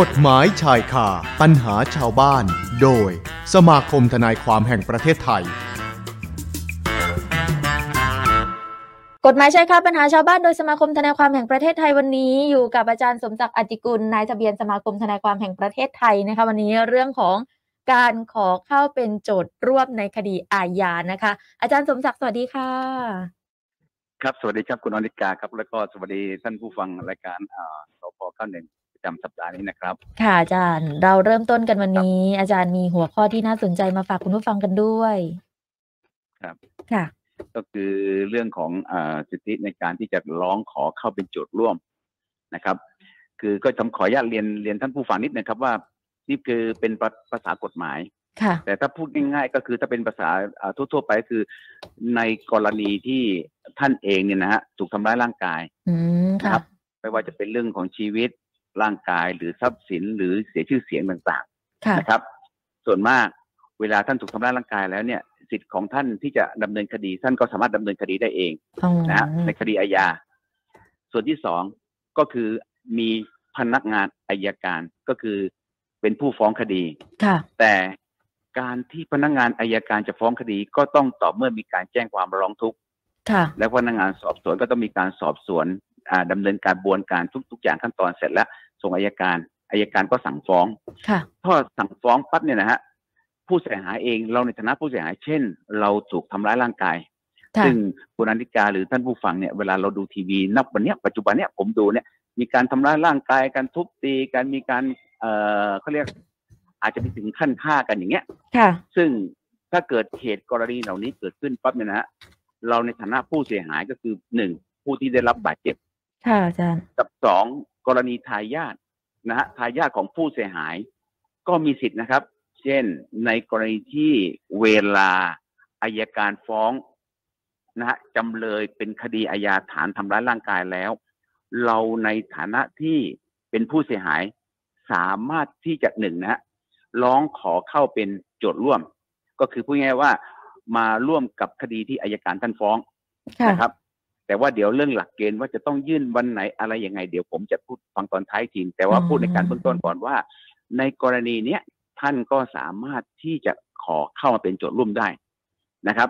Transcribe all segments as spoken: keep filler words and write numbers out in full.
กฎหมายชายคาปัญหาชาวบ้านโดยสมาคมทนายความแห่งประเทศไทยกฎหมายชายคาปัญหาชาวบ้านโดยสมาคมทนายความแห่งประเทศไทยวันนี้อยู่กับอาจารย์สมศักดิ์อติกุลนายทะเบียนสมาคมทนายความแห่งประเทศไทยนะคะวันนี้เรื่องของการขอเข้าเป็นโจทย์ร่วมในคดีอาญานะคะอาจารย์สมศักดิ์สวัสดีค่ะครับสวัสดีครับคุณอนิกาครับแล้วก็สวัสดีท่านผู้ฟังรายการสป.เก้าสิบเอ็ดประจำสัปดาห์นี้นะครับค่ะอาจารย์เราเริ่มต้นกันวันนี้อาจารย์มีหัวข้อที่น่าสนใจมาฝากคุณผู้ฟังกันด้วยครับค่ะก็คือเรื่องของอ่าสิทธิในการที่จะร้องขอเข้าเป็นโจทย์ร่วมนะครับคือก็ต้องขออนุญาตเรียนเรียนท่านผู้ฟังนิดนะครับว่านี่คือเป็นภาษากฎหมายค่ะแต่ถ้าพูดง่ายๆก็คือถ้าเป็นภาษาทั่วๆไปก็คือในกรณีที่ท่านเองเนี่ยนะฮะถูกทำร้ายร่างกายอืมครับไม่ว่าจะเป็นเรื่องของชีวิตร่างกายหรือทรัพย์สินหรือเสียชื่อเสียงต่างๆนะครับส่วนมากเวลาท่านถูกทำร้ายร่างกายแล้วเนี่ยสิทธิ์ของท่านที่จะดำเนินคดีท่านก็สามารถดำเนินคดีได้เองนะในคดีอาญาส่วนที่สองก็คือมีพนักงานอัยการก็คือเป็นผู้ฟ้องคดีแต่การที่พนักงานอัยการจะฟ้องคดีก็ต้องต่อเมื่อมีการแจ้งความร้องทุกข์และพนักงานสอบสวนก็ต้องมีการสอบสวนดำเนินการกระบวนการทุกๆอย่างขั้นตอนเสร็จแล้วส่งอัยการอัยการก็สั่งฟ้องถ้าสั่งฟ้องปั๊บเนี่ยนะฮะผู้เสียหายเองเราในฐานะผู้เสียหายเช่นเราถูกทำร้ายร่างกายซึ่งคุณอนิกาหรือท่านผู้ฟังเนี่ยเวลาเราดูทีวีนับวันนี้ปัจจุบันเนี่ยผมดูเนี่ยมีการทำร้ายร่างกายการทุบตีการมีการเอ่อเขาเรียกอาจจะไปถึงขั้นฆ่ากันอย่างเงี้ยซึ่งถ้าเกิดเหตุกรณีเหล่านี้เกิดขึ้นปั๊บเนี่ยนะฮะเราในฐานะผู้เสียหายก็คือหนึ่งผู้ที่ได้รับบาดเจ็บค่ะอาจารย์กับสองกรณีทายาทนะฮะทายาทของผู้เสียหายก็มีสิทธินะครับเช่นในกรณีที่เวลาอัยการฟ้องนะฮะจำเลยเป็นคดีอาญาฐานทำร้ายร่างกายแล้วเราในฐานะที่เป็นผู้เสียหายสามารถที่จะหนึ่งนะฮะร้องขอเข้าเป็นโจทย์ร่วมก็คือพูดง่ายๆว่ามาร่วมกับคดีที่อัยการท่านฟ้องนะครับแต่ว่าเดี๋ยวเรื่องหลักเกณฑ์ว่าจะต้องยื่นวันไหนอะไรยังไงเดี๋ยวผมจะพูดฟังตอนท้ายทีแต่ว่าพูดในการเบื้องต้นก่อนว่าในกรณีเนี้ยท่านก็สามารถที่จะขอเข้ามาเป็นโจทย์ร่วมได้นะครับ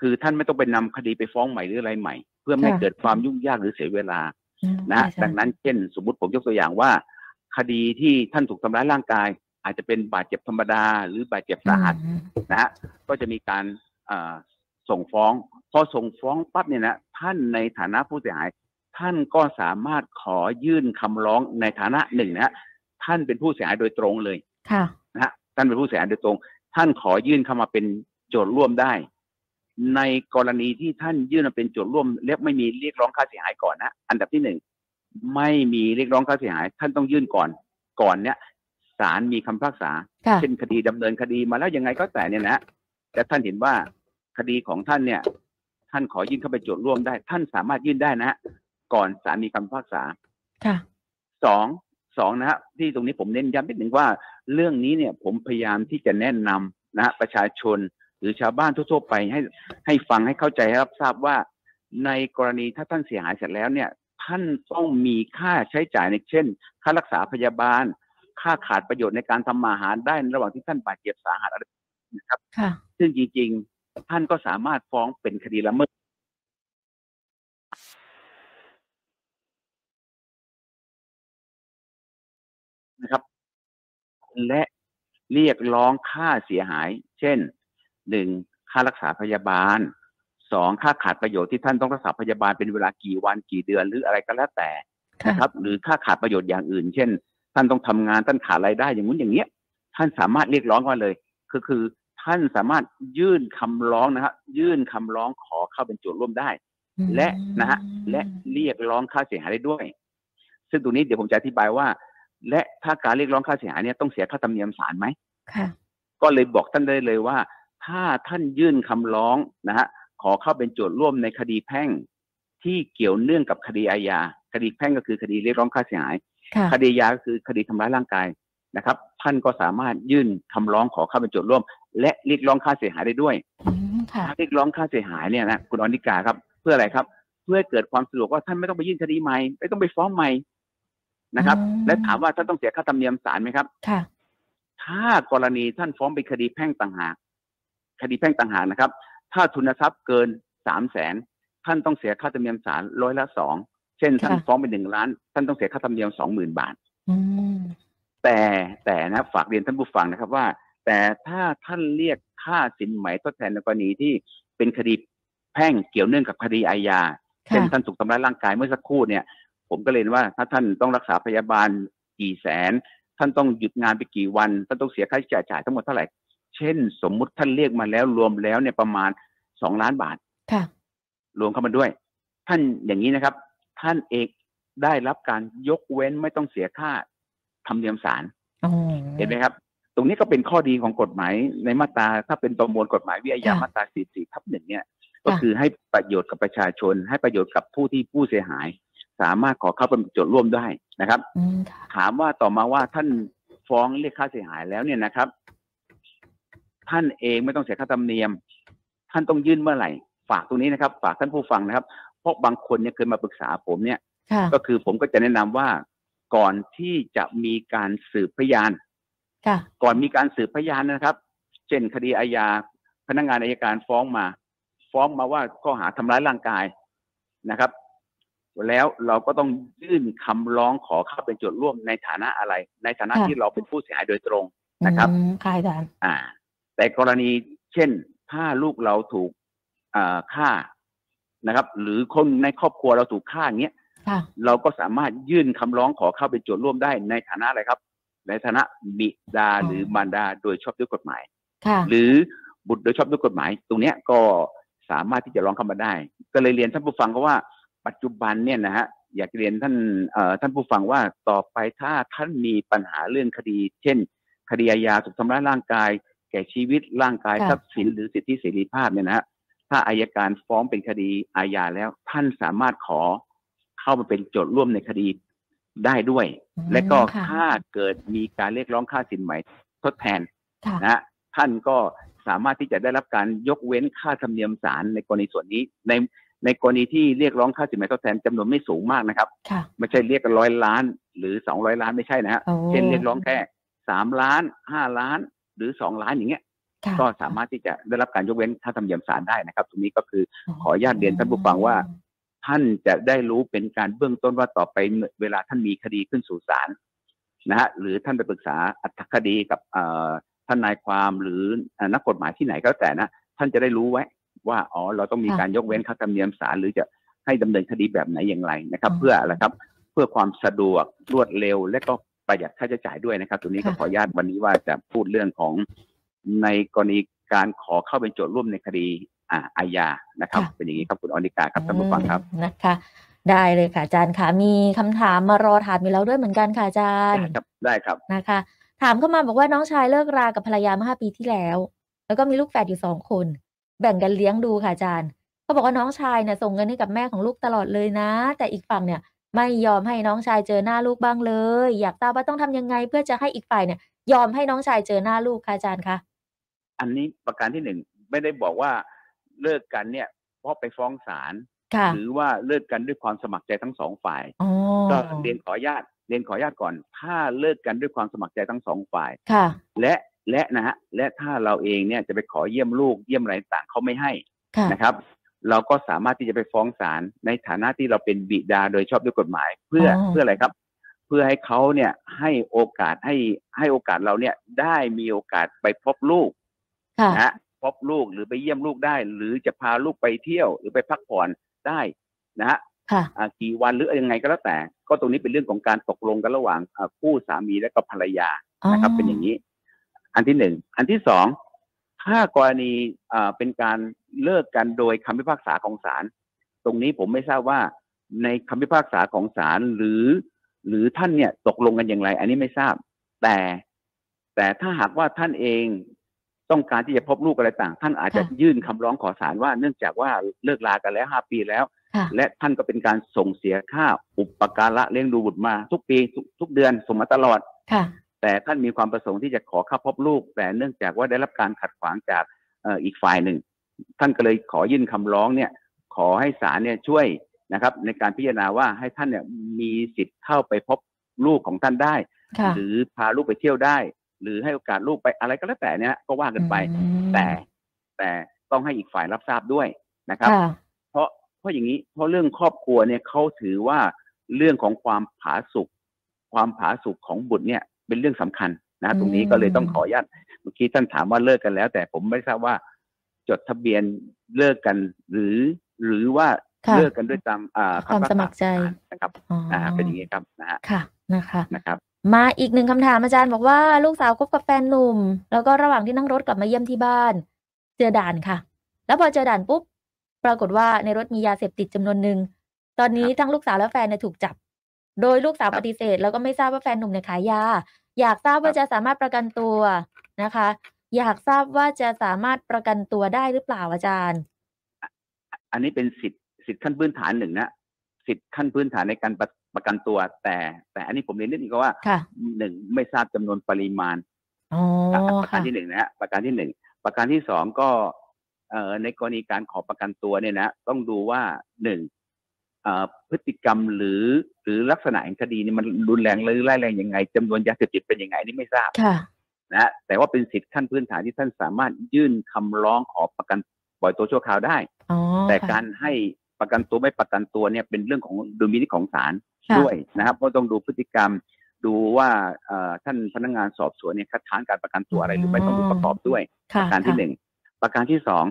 คือท่านไม่ต้องไปนำคดีไปฟ้องใหม่หรืออะไรใหม่เพื่อไม่เกิดความยุ่งยากหรือเสียเวลานะดังนั้นเช่นสมมติผมยกตัวอย่างว่าคดีที่ท่านถูกทำร้ายร่างกายอาจจะเป็นบาดเจ็บธรรมดาหรือบาดเจ็บสาหัสนะฮะก็จะมีการส่งฟ้องพอส่งฟ้องปั๊บเนี่ยนะท่านในฐานะผู้เสียหายท่านก็สามารถขอยื่นคำร้องในฐานะหนึ่งนะท่านเป็นผู้เสียหายโดยตรงเลยค่ะนะฮะท่านเป็นผู้เสียหายโดยตรงท่านขอยื่นเข้ามาเป็นโจทย์ร่วมได้ในกรณีที่ท่านยื่นมาเป็นโจทย์ร่วมและไม่มีเรียกร้องค่าเสียหายก่อนนะอันดับที่หนึ่งไม่มีเรียกร้องค่าเสียหายท่านต้องยื่นก่อนก่อนเนี่ยศาลมีคำพิพากษาเช่นคดีดำเนินคดีมาแล้วยังไงก็แต่เนี่ยนะแต่ท่านเห็นว่าคดีของท่านเนี่ยท่านขอยื่นเข้าไปโจทย์ร่วมได้ท่านสามารถยื่นได้นะฮะก่อนศาลมีคำพิพากษาค่ะสองสองนะฮะที่ตรงนี้ผมเน้นย้ำนิดหนึ่งว่าเรื่องนี้เนี่ยผมพยายามที่จะแนะนำนะฮะประชาชนหรือชาวบ้านทั่วๆไปให้ให้ฟังให้เข้าใจให้รับทราบว่าในกรณีถ้าท่านเสียหายเสร็จแล้วเนี่ยท่านต้องมีค่าใช้จ่ายในเช่นค่ารักษาพยาบาลค่าขาดประโยชน์ในการทำมาหาได้ระหว่างที่ท่านบาดเจ็บสาหัสอะไรนะครับค่ะซึ่งจริงๆท่านก็สามารถฟ้องเป็นคดีละเมิดนะครับและเรียกร้องค่าเสียหายเช่นหนึ่งค่ารักษาพยาบาลสองค่าขาดประโยชน์ที่ท่านต้องรักษาพยาบาลเป็นเวลากี่วันกี่เดือนหรืออะไรก็แล้วแต่นะครับหรือค่าขาดประโยชน์อย่างอื่นเช่นท่านต้องทำงานท่านขาดรายได้อย่างนู้นอย่างเนี้ยท่านสามารถเรียกร้องมาเลยคือคือท่านสามารถยื่นคำร้องนะฮะยื่นคำร้องขอเข้าเป็นโจทย์ร่วมได้และนะฮะและเรียกร้องค่าเสียหายได้ด้วยซึ่งตรงนี้เดี๋ยวผมจะอธิบายว่าและถ้าการเรียกร้องค่าเสียหายเนี่ยต้องเสียค่าธรรมเนียมศาลไหมค่ะก็เลยบอกท่านได้เลยว่าถ้าท่านยื่นคำร้องนะฮะขอเข้าเป็นโจทย์ร่วมในคดีแพ่งที่เกี่ยวเนื่องกับคดีอาญาคดีแพ่งก็คือคดีเรียกร้องค่าเสียหายคดีอาญาก็คือคดีทำร้ายร่างกายนะครับท่านก็สามารถยื่นคำร้องขอเข้าเป็นโจทย์ร่วมและเรียกร้องค่าเสียหายได้ด้วยเรียกร้องค่าเสียหายเนี่ยนะคุณอนิกาครับเพื่ออะไรครับเพื่อเกิดความสะดวกว่าท่านไม่ต้องไปยื่นคดีใหม่ไม่ต้องไปฟ้องใหม่ นะครับและถามว่าท่านต้องเสียค่าธรรมเนียมศาลไหมครับค่ะถ้ากรณีท่านฟ้องเป็นคดีแพ่งต่างหากคดีแพ่งต่างหากนะครับถ้าทุนทรัพย์เกินสามแสนท่านต้องเสียค่าธรรมเนียมศาลร้อยละสองเช่นท่านฟ้องเป็นหนึ่งล้านท่านต้องเสียค่าธรรมเนียมสองหมื่นบาทแต่แต่นะฝากเรียนท่านผู้ฟังนะครับว่าแต่ถ้าท่านเรียกค่าสินไหมทดแทนในกรณีที่เป็นคดีแพ่งเกี่ยวเนื่องกับคดีอาญาเช่นท่านถูกทำร้ายร่างกายเมื่อสักครู่เนี่ยผมก็เรียนว่าถ้าท่านต้องรักษาพยาบาลกี่แสนท่านต้องหยุดงานไปกี่วันท่านต้องเสียค่าใช้จ่ายทั้งหมดเท่าไหร่เช่นสมมุติท่านเรียกมาแล้วรวมแล้วเนี่ยประมาณสองล้านบาทค่ะรวมเข้ามาด้วยท่านอย่างนี้นะครับท่านเอกได้รับการยกเว้นไม่ต้องเสียค่าธรรมเนียมศาลเห็นไหมครับตรงนี้ก็เป็นข้อดีของกฎหมายในมาตราถ้าเป็นประมวลกฎหมายวิทยามาตราสี่สิบสี่ทับหนึ่งเนี่ยก็คือให้ประโยชน์กับประชาชนให้ประโยชน์กับผู้ที่ผู้เสียหายสามารถขอเข้าเป็นโจทย์ร่วมได้นะครับถามว่าต่อมาว่าท่านฟ้องเรียกค่าเสียหายแล้วเนี่ยนะครับท่านเองไม่ต้องเสียค่าธรรมเนียมท่านต้องยื่นเมื่อไหร่ฝากตรงนี้นะครับฝากท่านผู้ฟังนะครับเพราะบางคนเนี่ยเคยมาปรึกษาผมเนี่ยก็คือผมก็จะแนะนำว่าก่อนที่จะมีการสืบพยานก่อนมีการสืบพยานนะครับเช่นคดีอาญาพนักงานอัยการฟ้องมาฟ้องมาว่าข้อหาทำร้ายร่างกายนะครับแล้วเราก็ต้องยื่นคำร้องขอเข้าเป็นโจทย์ร่วมในฐานะอะไรในฐานะที่เราเป็นผู้เสียหายโดยตรงนะครับค่ะอาจารย์อ่าแต่กรณีเช่นถ้าลูกเราถูกฆ่านะครับหรือคนในครอบครัวเราถูกฆ่าอย่างเงี้ยเราก็สามารถยื่นคำร้องขอเข้าเป็นโจทย์ร่วมได้ในฐานะอะไรครับในฐานะบิดาหรือมารดาโดยชอบด้วยกฎหมายหรือบุตรโดยชอบด้วยกฎหมายตรงเนี้ยก็สามารถที่จะร้องเข้ามาได้ก็เลยเรียนท่านผู้ฟังก็ว่าปัจจุบันเนี่ยนะฮะอยากเรียนท่านเอ่อท่านผู้ฟังว่าต่อไปถ้าท่านมีปัญหาเรื่องคดีเช่นคดีอาญาถูกทำร้ายร่างกายแก่ชีวิตร่างกายทรัพย์สินหรือสิทธิเสรีภาพเนี่ยนะฮะถ้าอัยการฟ้องเป็นคดีอาญาแล้วท่านสามารถขอเข้ามาเป็นโจทย์ร่วมในคดีได้ด้วยและก็ถ้าเกิดมีการเรียกร้องค่าสินไหมทดแทนนะท่านก็สามารถที่จะได้รับการยกเว้นค่าธรรมเนียมศาลในกรณีส่วนนี้ในในกรณีที่เรียกร้องค่าสินไหมทดแทนจำนวนไม่สูงมากนะครับไม่ใช่เรียกร้อยล้านหรือสองร้อยล้านไม่ใช่นะฮะเช่นเรียกร้องแค่สามล้านห้าล้านหรือสองล้านอย่างเงี้ยก็สามารถที่จะได้รับการยกเว้นค่าธรรมเนียมศาลได้นะครับตรงนี้ก็คือขออนุญาตเรียนท่านผู้ฟังว่าท่านจะได้รู้เป็นการเบื้องต้นว่าต่อไปเวลาท่านมีคดีขึ้นสู่ศาลนะฮะหรือท่านไปปรึกษาอัตถคดีกับท่านนายความหรือนักกฎหมายที่ไหนก็แต่นะท่านจะได้รู้ไว้ว่าอ๋อเราต้องมีการยกเว้นค่าธรรมเนียมศาลหรือจะให้ดำเนินคดีแบบไหนอย่างไรนะครับเพื่ออะไรครับเพื่อความสะดวกรวดเร็วและก็ประหยัดค่าใช้จ่ายด้วยนะครับตรงนี้ก็ขออนุญาตวันนี้ว่าจะพูดเรื่องของในกรณีการขอเข้าเป็นโจทย์ร่วมในคดีอาญานะครับเป็นอย่างนี้ครับคุณอนิกาครับท่านผู้ฟังครับนะคะได้เลยค่ะอาจารย์ค่ะมีคำถามมารอถามอยู่แล้วด้วยเหมือนกันค่ะอาจารย์ได้ครับนะคะถามเข้ามาบอกว่าน้องชายเลิกรากับภรรยาเมื่อห้าปีที่แล้วแล้วก็มีลูกแฝดอยู่สองคนแบ่งกันเลี้ยงดูค่ะอาจารย์เขาบอกว่าน้องชายเนี่ยส่งเงินให้กับแม่ของลูกตลอดเลยนะแต่อีกฝั่งเนี่ยไม่ยอมให้น้องชายเจอหน้าลูกบ้างเลยอยากทราบว่าต้องทำยังไงเพื่อจะให้อีกฝ่ายเนี่ยยอมให้น้องชายเจอหน้าลูกค่ะอาจารย์คะอันนี้ประการที่หนึ่งไม่ได้บอกว่าเลิกกันเนี่ยเพราะไปฟ้องศาลหรือว่าเลิกกันด้วยความสมัครใจทั้งสองฝ่ายก็เรียนขออนุญาตเรียนขออนุญาตก่อนถ้าเลิกกันด้วยความสมัครใจทั้งสองฝ่ายและและนะฮะและถ้าเราเองเนี่ยจะไปขอเยี่ยมลูกเยี่ยมอะไรต่างเขาไม่ให้นะครับเราก็สามารถที่จะไปฟ้องศาลในฐานะที่เราเป็นบิดาโดยชอบด้วยกฎหมายเพื่อเพื่ออะไรครับเพื่อให้เขาเนี่ยให้โอกาสให้ให้โอกาสเราเนี่ยได้มีโอกาสไปพบลูกนะพบลูกหรือไปเยี่ยมลูกได้หรือจะพาลูกไปเที่ยวหรือไปพักผ่อนได้นะฮะกี่วันหรือยังไงก็แล้วแต่ก็ตรงนี้เป็นเรื่องของการตกลงกันระหว่างคู่สามีและกับภรรยานะครับเป็นอย่างนี้อันที่หนึ่งอันที่สองถ้ากรณีเป็นการเลิกกันโดยคำพิพากษาของศาลตรงนี้ผมไม่ทราบว่าในคำพิพากษาของศาลหรือหรือท่านเนี่ยตกลงกันอย่างไรอันนี้ไม่ทราบแต่แต่ถ้าหากว่าท่านเองต้องการที่จะพบลูกอะไรต่างท่านอาจจะยื่นคำร้องขอศาลว่าเนื่องจากว่าเลิกลากันแล้วห้าปีแล้วและท่านก็เป็นการส่งเสียค่าอุปการะเลี้ยงดูบุตรมาทุกปี ท, ทุกเดือนส่งมาตลอดแต่ท่านมีความประสงค์ที่จะขอเข้าพบลูกแต่เนื่องจากว่าได้รับการขัดขวางจากอีกฝ่ายหนึ่งท่านก็เลยขอยื่นคำร้องเนี่ยขอให้ศาลเนี่ยช่วยนะครับในการพิจารณาว่าให้ท่านเนี่ยมีสิทธิ์เข้าไปพบ ลูกของท่านได้หรือพาลูกไปเที่ยวได้หรือให้โอกาสลูกไปอะไรก็แล้วแต่เนี่ยก็ว่ากันไปแต่แต่ต้องให้อีกฝ่ายรับทราบด้วยนะครับเพราะเพราะอย่างนี้เพราะเรื่องครอบครัวเนี่ยเขาถือว่าเรื่องของความผาสุกความผาสุกของบุตรเนี่ยเป็นเรื่องสำคัญนะตรงนี้ก็เลยต้องขออนุญาตเมื่อกี้ท่านถามว่าเลิกกันแล้วแต่ผมไม่ทราบว่าจดทะเบียนเลิกกันหรือหรือว่าเลิกกันด้วยตามความสมัครใจนะครับเป็นอย่างนี้ครับนะฮะค่ะนะคะนะครับมาอีกหนึ่งคำถามอาจารย์บอกว่าลูกสาวคบกับแฟนหนุ่มแล้วก็ระหว่างที่นั่งรถกลับมาเยี่ยมที่บ้านเจอด่านค่ะแล้วพอเจอด่านปุ๊บปรากฏว่าในรถมียาเสพติดจำนวนหนึ่งตอนนี้ทั้งลูกสาวและแฟนเนี่ยถูกจับโดยลูกสาวปฏิเสธแล้วก็ไม่ทราบว่าแฟนหนุ่มเนี่ยขายยาอยากทราบว่าจะสามารถประกันตัวนะคะอยากทราบว่าจะสามารถประกันตัวได้หรือเปล่าอาจารย์อันนี้เป็นสิทธิสิทธิขั้นพื้นฐานหนึ่งนะสิทธิขั้นพื้นฐานในการประประกันตัวแต่แต่อันนี้ผมเรียนนิดนึงก็ว่าหนึ่งไม่ทราบจำนวนปริมาณประการที่หนึ่งนะฮะประการที่หนึ่งประการที่สองก็เอ่อในกรณีการขอประกันตัวเนี่ยนะต้องดูว่าหนึ่งพฤติกรรมหรือหรือลักษณะแห่งคดีนี่มันรุนแรงหรือร้ายแรงยังไงจำนวนยาเสพติดเป็นยังไงนี่ไม่ทราบนะแต่ว่าเป็นสิทธิขั้นพื้นฐานที่ท่านสามารถยื่นคำร้องขอประกันปล่อยตัวชั่วคราวได้แต่การให้ประกันตัวไม่ประกันตัวเนี่ยเป็นเรื่องของดุลพินิจของศาลด้วยนะครับก็ต้องดูพฤติกรรมดูว่าท่านพนักงานสอบสวนเนี่ยคัดค้านการประกันตัวอะไรหรือไม่ต้องดูประกอบด้วยประการที่หนึ่งประการที่สอง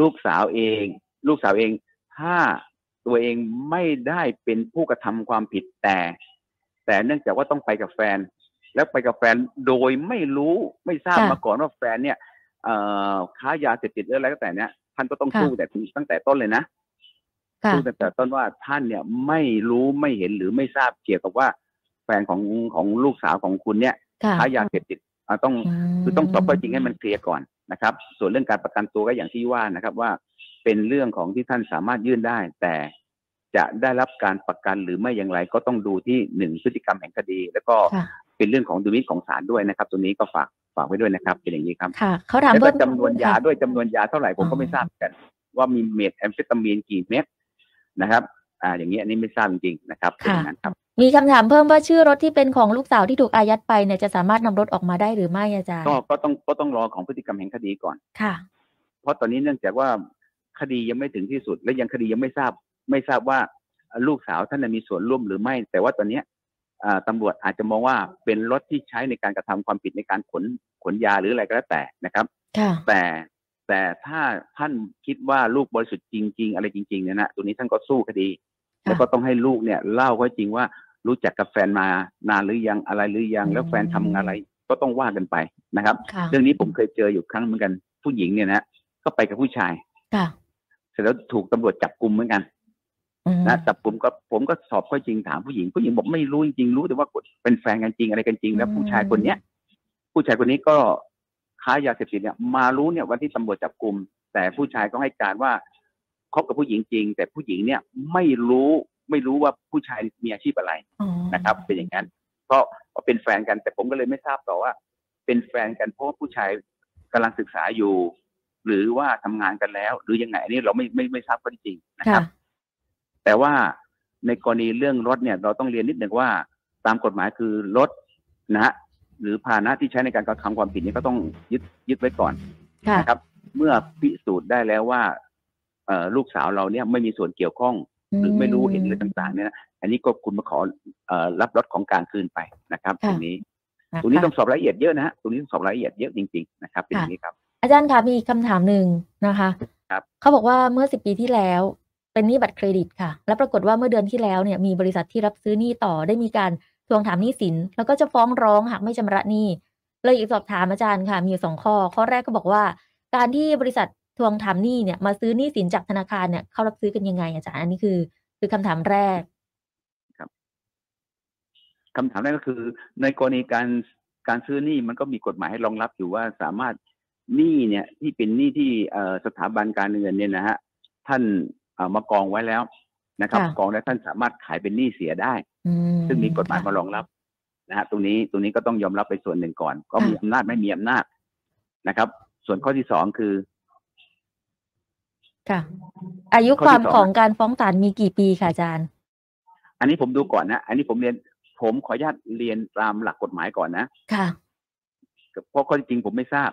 ลูกสาวเองลูกสาวเองถ้าตัวเองไม่ได้เป็นผู้กระทำความผิดแต่แต่เนื่องจากว่าต้องไปกับแฟนแล้วไปกับแฟนโดยไม่รู้ไม่ทราบมาก่อนว่าแฟนเนี่ยค้ายาเสพติดอะไรก็แต่เนี่ยท่านก็ต้องสู้แต่ตั้งแต่ต้นเลยนะสู้ตั้งแต่ต้นว่าท่านเนี่ยไม่รู้ไม่เห็นหรือไม่ทราบเกี่ยวกับว่าแฟนของของลูกสาวของคุณเนี่ยค้ายาเสพติดต้องคือต้องสอบข้อจริงให้มันเคลียร์ก่อนนะครับส่วนเรื่องการประกันตัวก็อย่างที่ว่านะครับว่าเป็นเรื่องของที่ท่านสามารถยื่นได้แต่จะได้รับการประกันหรือไม่อย่างไรก็ต้องดูที่หนึ่งพฤติกรรมแห่งคดีแล้วก็เป็นเรื่องของดุลพินิจของศาลด้วยนะครับตัวนี้ก็ฝากฝากไว้ด้วยนะครับเป็นอย่างนี้ครับค่ะเขาถามว่าจำนวนยาด้วยจำนวนยาเท่าไหร่ผมก็ไม่ทราบกันว่ามีเม็ดแอมเฟตามีนกี่เม็ดนะครับอ่าอย่างนี้อันนี้ไม่ทราบจริงๆนะครับค่ะมีคำถามเพิ่มว่าชื่อรถที่เป็นของลูกสาวที่ถูกอายัดไปเนี่ยจะสามารถนำรถออกมาได้หรือไม่อาจารย์ก็ก็ต้องก็ต้องรอของพฤติกรรมแห่งคดีก่อนค่ะเพราะตอนนี้เนื่องจากว่าคดียังไม่ถึงที่สุดและยังคดียังไม่ทราบไม่ทราบว่าลูกสาวท่านมีส่วนร่วมหรือไม่แต่ว่าตอนนี้ตำรวจอาจจะมองว่าเป็นรถที่ใช้ในการกระทำความผิดในการขนขนยาหรืออะไรก็แล้วแต่นะครับแต่แต่ถ้าท่านคิดว่าลูกบริสุทธิ์จริงๆอะไรจริงๆเนี่ยนะตัวนี้ท่านก็สู้คดีแล้วก็ต้องให้ลูกเนี่ยเล่าข้อจริงว่ารู้จักกับแฟนมานานหรือยังอะไรหรือยังแล้วแฟนทำงานอะไรก็ต้องว่ากันไปนะครับเรื่องนี้ผมเคยเจออยู่ครั้งเหมือนกันผู้หญิงเนี่ยนะก็ไปกับผู้ชายเสร็จแล้วถูกตำรวจจับกลุ่มเหมือนกันนะจับกลุ่มก็ผมก็สอบข้อจริงถามผู้หญิงผู้หญิงบอกไม่รู้จริงๆรู้แต่ว่าเป็นแฟนกันจริงอะไรกันจริงแล้วผู้ชายคนเนี้ยผู้ชายคนนี้ก็ค้ายาเสพติดเนี่ยมารู้เนี่ยวันที่ตำรวจจับกลุ่มแต่ผู้ชายก็ให้การว่าคบกับผู้หญิงจริงแต่ผู้หญิงเนี่ยไม่รู้ไม่รู้ว่าผู้ชายมีอาชีพอะไรนะครับเป็นอย่างนั้นเพราะเป็นแฟนกันแต่ผมก็เลยไม่ทราบต่อว่าเป็นแฟนกันเพราะผู้ชายกำลังศึกษาอยู่หรือว่าทำงานกันแล้วหรือยังไงอันนี้เราไม่ไม่ไม่ทราบข้อจริงนะครับแต่ว่าในกรณีเรื่องรถเนี่ยเราต้องเรียนนิดหนึ่งว่าตามกฎหมายคือรถนะหรือพาหนะที่ใช้ในการกระทำความผิดนี้ก็ต้องยึดยึดไว้ก่อนนะครับเมื่อพิสูจน์ได้แล้วว่าเอ่อลูกสาวเราเนี่ยไม่มีส่วนเกี่ยวข้องหรือไม่รู้เห็นอะไรต่างๆเนี่ยนะอันนี้ก็คุณมาขอเอ่อรับรถของกลางคืนไปนะครับตรงนี้ตรงนี้ต้องสอบรายละเอียดเยอะนะฮะตรงนี้ต้องสอบรายละเอียดเยอะจริงๆนะครับเป็นอย่างนี้ครับอาจารย์คะมีคำถามหนึ่งนะคะครับเขาบอกว่าเมื่อสิบปีที่แล้วเป็นหนี้บัตรเครดิตค่ะแล้วปรากฏว่าเมื่อเดือนที่แล้วเนี่ยมีบริษัทที่รับซื้อหนี้ต่อได้มีการทวงถามหนี้สินแล้วก็จะฟ้องร้องหากไม่ชำระหนี้เลยอีกสอบถามอาจารย์ค่ะมีอยู่สองข้อข้อแรกก็บอกว่าการที่บริษัททวงถามหนี้เนี่ยมาซื้อหนี้สินจากธนาคารเนี่ยเขารับซื้อกันยังไงอาจารย์อันนี้คือคือคำถามแรกครับคำถามแรกก็คือในกรณีการการซื้อหนี้มันก็มีกฎหมายให้รองรับอยู่ว่าสามารถหนี้เนี่ยที่เป็นหนี้ที่สถาบันการเงินเนี่ยนะฮะท่านเอามากองไว้แล้วนะครับกองแล้วท่านสามารถขายเป็นหนี้เสียได้ซึ่งมีกฎหมายมารองรับนะฮะตรงนี้ตรงนี้ก็ต้องยอมรับไปส่วนหนึ่งก่อนก็มีอำนาจไม่มีอำนาจนะครับส่วนข้อที่สองคือค่ะอายุความของการฟ้องศาลมีกี่ปีค่ะอาจารย์อันนี้ผมดูก่อนนะอันนี้ผมเรียนผ ผมขออนุญาตเรียนตามหลักกฎหมายก่อนนะค่ะเพราะข้อจริงผมไม่ทราบ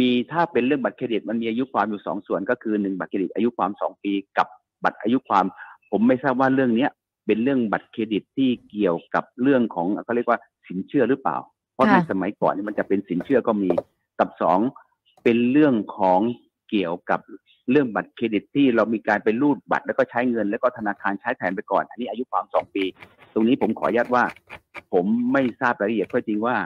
มีถ้าเป็นเรื่องบัตรเครดิตมันมีอายุความอยู่สองส่วนก็คือหนึ่งบัตรเครดิตอายุความสองปีกับบัตรอายุความผมไม่ทราบว่าเรื่องนี้เป็นเรื่องบัตรเครดิตที่เกี่ยวกับเรื่องของเขาเรียกว่าสินเชื่อหรือเปล่าเพราะในสมัยก่อนนี่มันจะเป็นสินเชื่อก็มีกับสองเป็นเรื่องของเกี่ยวกับเรื่องบัตรเครดิตที่เรามีการไปรูดบัตรแล้วก็ใช้เงินแล้วก็ธนาคารใช้แทนไปก่อนอันนี้อายุความสองปีตรงนี้ผมขออนุญาตว่าผมไม่ทราบรายละเอียดข้อจริงว่า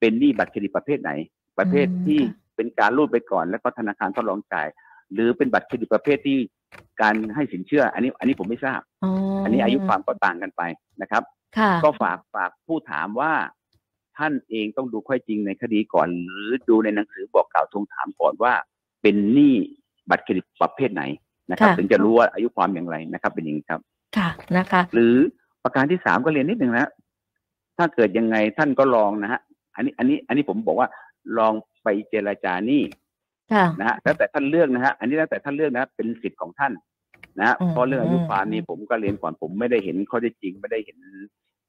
เป็นหนี้บัตรเครดิตประเภทไหนประเภทที่เป็นการรูดไปก่อนแล้วก็ธนาคารทดลองจ่ายหรือเป็นบัตรเครดิตประเภทที่การให้สินเชื่ออันนี้อันนี้ผมไม่ทราบ อ, อันนี้อายุความก็ต่างกันไปนะครับก็ฝากฝากผู้ถามว่าท่านเองต้องดูข้อจริงในคดีก่อนหรือดูในหนังสือบอกกล่าวทวงถามก่อนว่าเป็นหนี้บัตรเครดิตประเภทไหนนะครับถึงจะรู้ว่าอายุความอย่างไรนะครับเป็นอย่างนี้ครับค่ะนะคะหรือประการที่สามก็เรียนนิดหนึ่งนะถ้าเกิดยังไงท่านก็ลองนะฮะอันนี้อันนี้อันนี้ผมบอกว่าลองไปเจรจาหนี้นะฮะแล้วแต่ท่านเลือกนะฮะอันนี้แล้วแต่ท่านเลือกนะเป็นสิทธิ์ของท่านนะเพราะเรื่องอายุความนี้ผมก็เรียนก่อนผมไม่ได้เห็นข้อเท็จจริงไม่ได้เห็น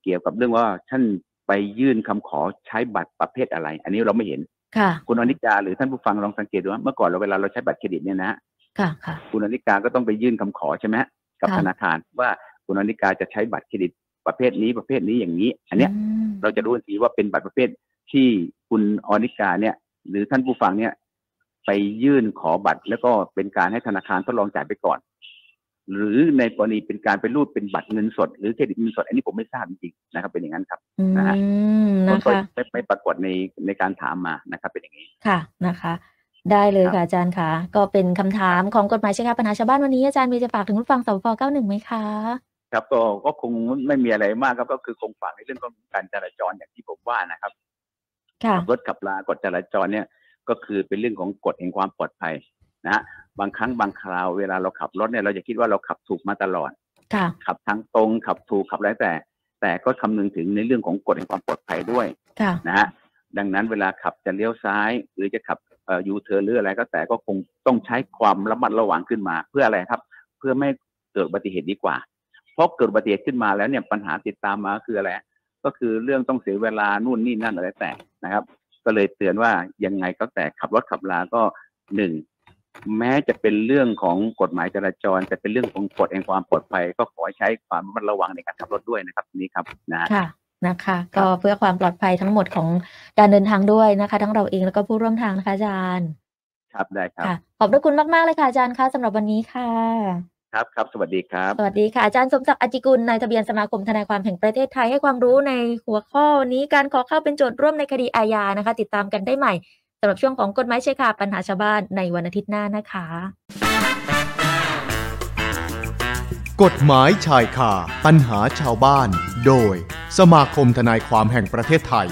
เกี่ยวกับเรื่องว่าท่านไปยื่นคำขอใช้บัตรประเภทอะไรอันนี้เราไม่เห็นค่ะคุณอนิกาหรือท่านผู้ฟังลองสังเกตดูว่าเมื่อก่อนเราเวลาเราใช้บัตรเครดิตเนี่ยนะค่ะค่ะคุณอนิกาก็ต้องไปยื่นคำขอใช่ไหมกับธนาคารว่าคุณอนิกาจะใช้บัตรเครดิตประเภทนี้ประเภทนี้อย่างนี้อันเนี้ยเราจะรู้ทันทีว่าเป็นบัตรประเภทที่คุณอนิกาเนี่ยหรือท่านผู้ฟังเนี่ยไปยื่นขอบัตรแล้วก็เป็นการให้ธนาคารทดลองจ่ายไปก่อนหรือในกรณีเป็นการไปรูดเป็นบัตรเงินสดหรือเครดิตเงินสดอันนี้ผมไม่ทราบจริงๆนะครับเป็นอย่างนั้นครับนะฮะผมก็ไม่ปรากฏในในการถามมานะครับเป็นอย่างนี้ค่ะนะคะได้เลยค่ะอาจารย์ค่ะก็เป็นคำถามของกฎหมายใช่ค่ะปัญหาชาวบ้านวันนี้อาจารย์มีจะฝากถึงผู้ฟังสปปเก้าสิบเอ็ดไหมคะครับก็ก็คงไม่มีอะไรมากครับก็คือคงฝากในเรื่องของการจราจรอย่างที่ผมว่านะครับขับรถขับรากฎจราจรเนี่ยก็คือเป็นเรื่องของกฎแห่งความปลอดภัยนะฮะบางครั้งบางคราวเวลาเราขับรถเนี่ยเราจะคิดว่าเราขับถูกมาตลอดขับทางตรงขับถูกขับอะไรแต่แต่ก็คำนึงถึงในเรื่องของกฎแห่งความปลอดภัยด้วยนะฮะดังนั้นเวลาขับจะเลี้ยวซ้ายหรือจะขับยูเทิร์นหรืออะไรก็แต่ก็คงต้องใช้ความระมัดระวังขึ้นมาเพื่ออะไรครับเพื่อไม่เกิดอุบัติเหตุดีกว่าเพราะเกิดอุบัติเหตุขึ้นมาแล้วเนี่ยปัญหาติดตามมาคืออะไรก็คือเรื่องต้องเสียเวลานู่นนี่นั่นอะไรแต่นะครับก็เลยเตือนว่ายังไงก็แต่ขับรถขับราก็หนึ่งแม้จะเป็นเรื่องของกฎหมายจราจรแต่เป็นเรื่องของกฎแห่งความปลอดภัยก็ขอใช้ความระมัดระวังในการขับรถด้วยนะครับนี้ครับนะค่ะนะคะก็เพื่อความปลอดภัยทั้งหมดของการเดินทางด้วยนะคะทั้งเราเองแล้วก็ผู้ร่วมทางนะคะอาจารย์ครับได้ครับขอบพระคุณมากๆเลยค่ะอาจารย์ค่ะสำหรับวันนี้ค่ะครับครับสวัสดีครับสวัสดีค่ะอาจารย์สมศักดิ์อจิกุลนายทะเบียนสมาคมทนายความแห่งประเทศไทยให้ความรู้ในหัวข้อวันนี้การขอเข้าเป็นโจทย์ร่วมในคดีอาญานะคะติดตามกันได้ใหม่สำหรับช่วงของกฎหมายชายคาปัญหาชาวบ้านในวันอาทิตย์หน้านะคะกฎหมายชายคาปัญหาชาวบ้านโดยสมาคมทนายความแห่งประเทศไทย